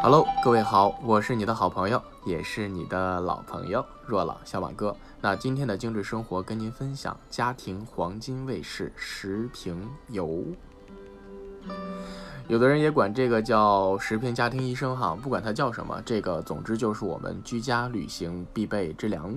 Hello， 各位好，我是你的好朋友，也是你的老朋友若朗小马哥。那今天的精致生活跟您分享家庭黄金卫士十瓶油。有的人也管这个叫十瓶家庭医生哈，不管它叫什么，这个总之就是我们居家旅行必备之良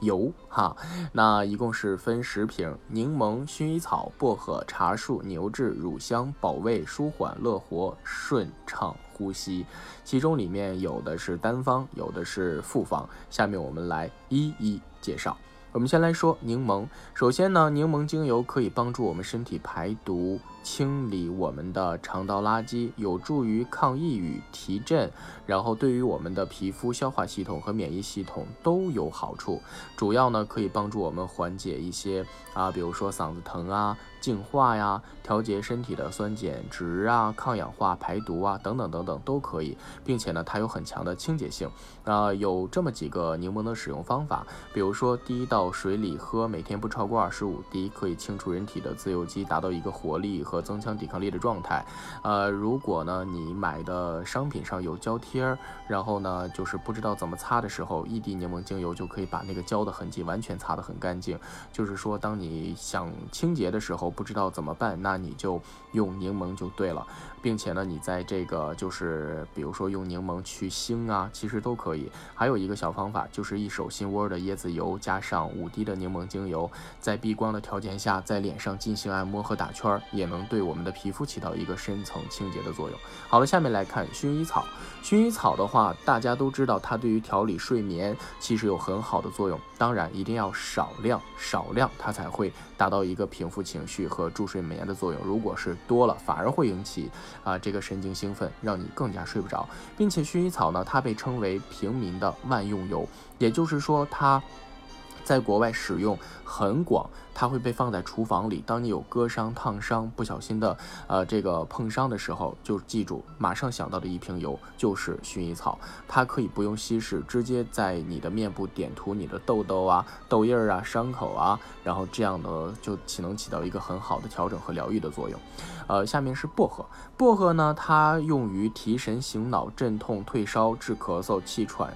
油哈。那一共是分10瓶，柠檬、薰衣草、薄荷、茶树、牛至、乳香，保胃、舒缓、乐活、顺畅呼吸。其中里面有的是单方，有的是复方，下面我们来一介绍。我们先来说柠檬。首先呢，柠檬精油可以帮助我们身体排毒，清理我们的肠道垃圾，有助于抗抑郁、提振，然后对于我们的皮肤、消化系统和免疫系统都有好处。主要呢可以帮助我们缓解一些比如说嗓子疼啊、净化呀、调节身体的酸碱值啊、抗氧化、排毒啊等等等等都可以，并且呢它有很强的清洁性。有这么几个柠檬的使用方法，比如说滴到水里喝，每天不超过25滴，可以清除人体的自由基，达到一个活力和增强抵抗力的状态。如果呢你买的商品上有胶贴，然后呢就是不知道怎么擦的时候，一滴柠檬精油就可以把那个胶的痕迹完全擦得很干净。就是说当你想清洁的时候不知道怎么办，那你就用柠檬就对了。并且呢你在这个就是比如说用柠檬去腥啊，其实都可以。还有一个小方法，就是一手心窝的椰子油加上5滴的柠檬精油，在避光的条件下在脸上进行按摩和打圈，也能对我们的皮肤起到一个深层清洁的作用。好了，下面来看薰衣草。薰衣草的话大家都知道，它对于调理睡眠其实有很好的作用，当然一定要少量，它才会达到一个平复情绪和助睡眠的作用。如果是多了，反而会引起这个神经兴奋，让你更加睡不着。并且薰衣草呢，它被称为平民的万用油，也就是说它在国外使用很广，它会被放在厨房里。当你有割伤、烫伤、不小心的碰伤的时候，就记住马上想到的一瓶油就是薰衣草。它可以不用稀释，直接在你的面部点涂你的痘痘啊、痘印啊、伤口啊，然后这样呢就能起到一个很好的调整和疗愈的作用。下面是薄荷。薄荷呢，它用于提神醒脑、镇痛、退烧、治咳嗽、气喘、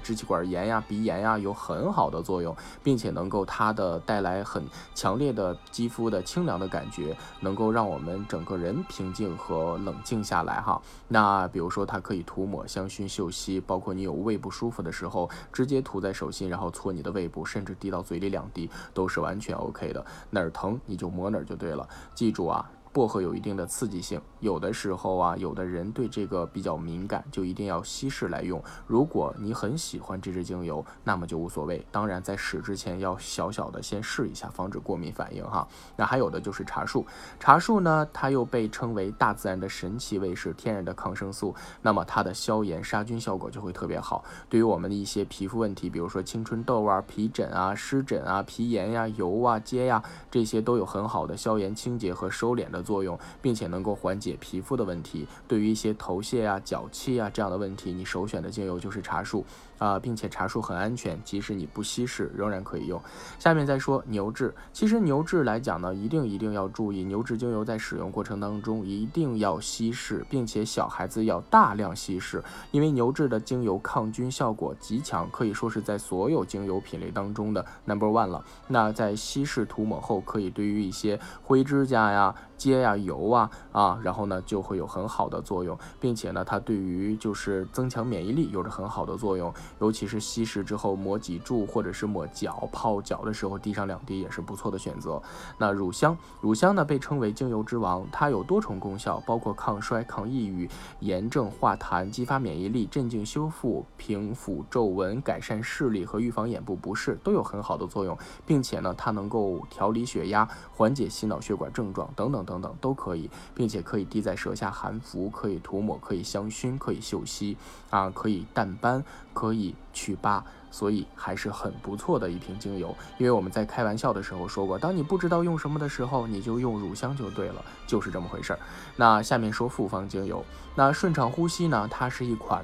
支气管炎呀、鼻炎呀，有很好的作用，并且能够它的带来很强烈的肌肤的清凉的感觉，能够让我们整个人平静和冷静下来哈。那比如说它可以涂抹香薰、嗅息，包括你有胃不舒服的时候直接涂在手心，然后搓你的胃部，甚至滴到嘴里2滴都是完全 OK 的，哪儿疼你就抹哪儿就对了。记住啊，薄荷有一定的刺激性，有的时候啊，有的人对这个比较敏感，就一定要稀释来用。如果你很喜欢这支精油，那么就无所谓。当然，在使之前要小的先试一下，防止过敏反应哈。那还有的就是茶树。茶树呢，它又被称为大自然的神奇卫士，天然的抗生素。那么它的消炎杀菌效果就会特别好。对于我们的一些皮肤问题，比如说青春痘啊、皮疹啊、湿疹啊、皮炎呀、油啊、疖呀，这些都有很好的消炎、清洁和收敛的作用，并且能够缓解皮肤的问题。对于一些头屑啊、脚气啊这样的问题，你首选的精油就是茶树并且茶树很安全，即使你不稀释仍然可以用。下面再说牛至。其实牛至来讲呢，一定要注意，牛至精油在使用过程当中一定要稀释，并且小孩子要大量稀释，因为牛至的精油抗菌效果极强，可以说是在所有精油品类当中的 No.1 了。那在稀释涂抹后，可以对于一些灰指甲呀、油啊，然后呢就会有很好的作用，并且呢它对于就是增强免疫力有着很好的作用，尤其是稀释之后抹脊柱或者是抹脚、泡脚的时候滴上2滴也是不错的选择。那乳香呢被称为精油之王，它有多重功效，包括抗衰、抗抑郁、炎症、化痰、激发免疫力、镇静、修复、平抚皱纹、改善视力和预防眼部不适都有很好的作用，并且呢它能够调理血压、缓解心脑血管症状等等都可以，并且可以滴在舌下含服，可以涂抹，可以香薰，可以嗅息可以淡斑，可以祛疤，所以还是很不错的一瓶精油。因为我们在开玩笑的时候说过，当你不知道用什么的时候，你就用乳香就对了，就是这么回事儿。那下面说复方精油。那顺畅呼吸呢，它是一款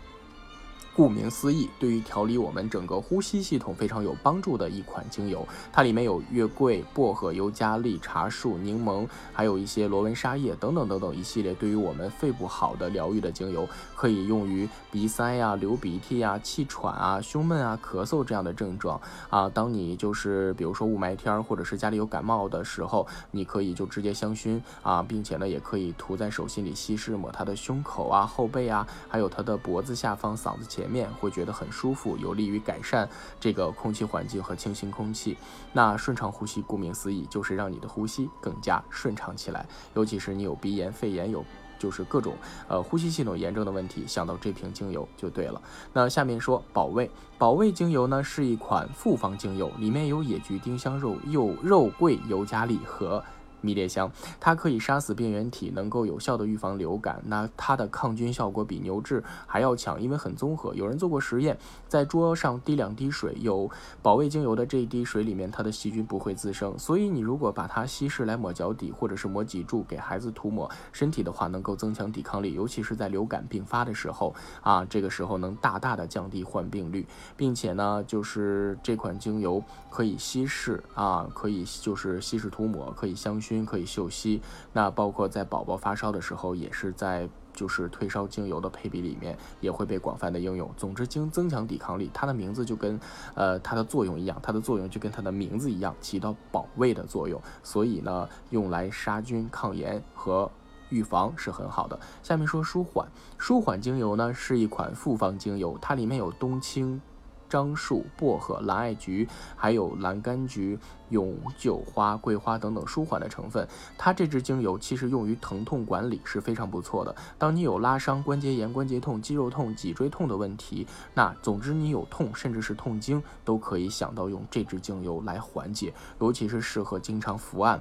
顾名思义，对于调理我们整个呼吸系统非常有帮助的一款精油。它里面有月桂、薄荷、尤加利、茶树、柠檬，还有一些罗纹沙叶等等等等一系列对于我们肺不好的疗愈的精油，可以用于鼻塞呀、流鼻涕呀、气喘啊、胸闷啊、咳嗽这样的症状啊。当你就是比如说雾霾天或者是家里有感冒的时候，你可以就直接香薰啊，并且呢也可以涂在手心里稀释，抹它的胸口啊、后背啊，还有它的脖子下方、嗓子前面，会觉得很舒服，有利于改善这个空气环境和清新空气。那顺畅呼吸顾名思义就是让你的呼吸更加顺畅起来，尤其是你有鼻炎、肺炎，有就是各种呼吸系统炎症的问题，想到这瓶精油就对了。那下面说保卫，保卫精油呢是一款复方精油，里面有野菊、丁香肉、肉桂、尤加利和迷迭香，它可以杀死病原体，能够有效的预防流感。那它的抗菌效果比牛至还要强，因为很综合。有人做过实验，在桌上滴2滴水，有保卫精油的这一滴水里面，它的细菌不会滋生。所以你如果把它稀释来抹脚底或者是抹脊柱，给孩子涂抹身体的话，能够增强抵抗力，尤其是在流感病发的时候啊，这个时候能大大的降低患病率，并且呢，就是这款精油可以稀释啊，可以就是稀释涂抹，可以香薰。可以嗅吸，那包括在宝宝发烧的时候，也是在就是退烧精油的配比里面也会被广泛的应用。总之，增强抵抗力，它的名字就跟它的作用一样，它的作用就跟它的名字一样，起到保卫的作用。所以呢，用来杀菌、抗炎和预防是很好的。下面说舒缓，舒缓精油呢是一款复方精油，它里面有冬青、樟树、薄荷、蓝艾菊，还有蓝柑橘、永久花、桂花等等舒缓的成分。它这支精油其实用于疼痛管理是非常不错的。当你有拉伤、关节炎、关节痛、肌肉痛、脊椎痛的问题，那总之你有痛甚至是痛经，都可以想到用这支精油来缓解，尤其是适合经常伏案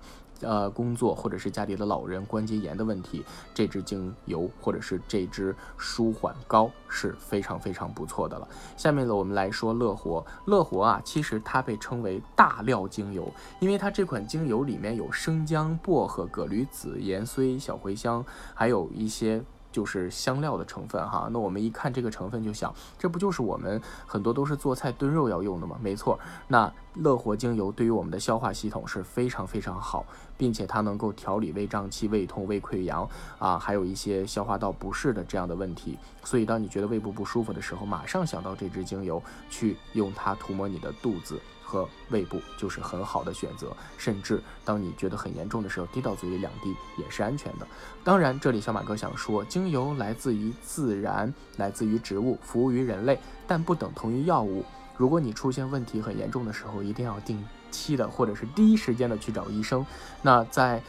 工作或者是家里的老人关节炎的问题，这支精油或者是这支舒缓膏是非常非常不错的了。下面呢，我们来说乐活。乐活啊，其实它被称为大料精油，因为它这款精油里面有生姜、薄荷、葛缕子、盐荽、小茴香，还有一些就是香料的成分哈。那我们一看这个成分就想，这不就是我们很多都是做菜炖肉要用的吗？没错，那乐活精油对于我们的消化系统是非常非常好，并且它能够调理胃胀气、胃痛、胃溃疡啊，还有一些消化道不适的这样的问题。所以当你觉得胃部不舒服的时候，马上想到这支精油，去用它涂抹你的肚子和胃部就是很好的选择。甚至当你觉得很严重的时候，滴到嘴里2滴也是安全的。当然，这里小马哥想说，精油来自于自然，来自于植物，服务于人类，但不等同于药物。如果你出现问题很严重的时候，一定要定期的或者是第一时间的去找医生。那在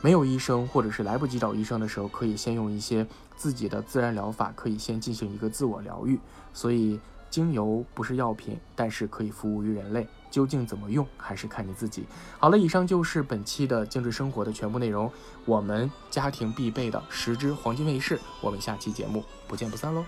没有医生或者是来不及找医生的时候，可以先用一些自己的自然疗法，可以先进行一个自我疗愈。所以精油不是药品，但是可以服务于人类，究竟怎么用还是看你自己。好了，以上就是本期的精致生活的全部内容，我们家庭必备的10支黄金卫士，我们下期节目不见不散喽。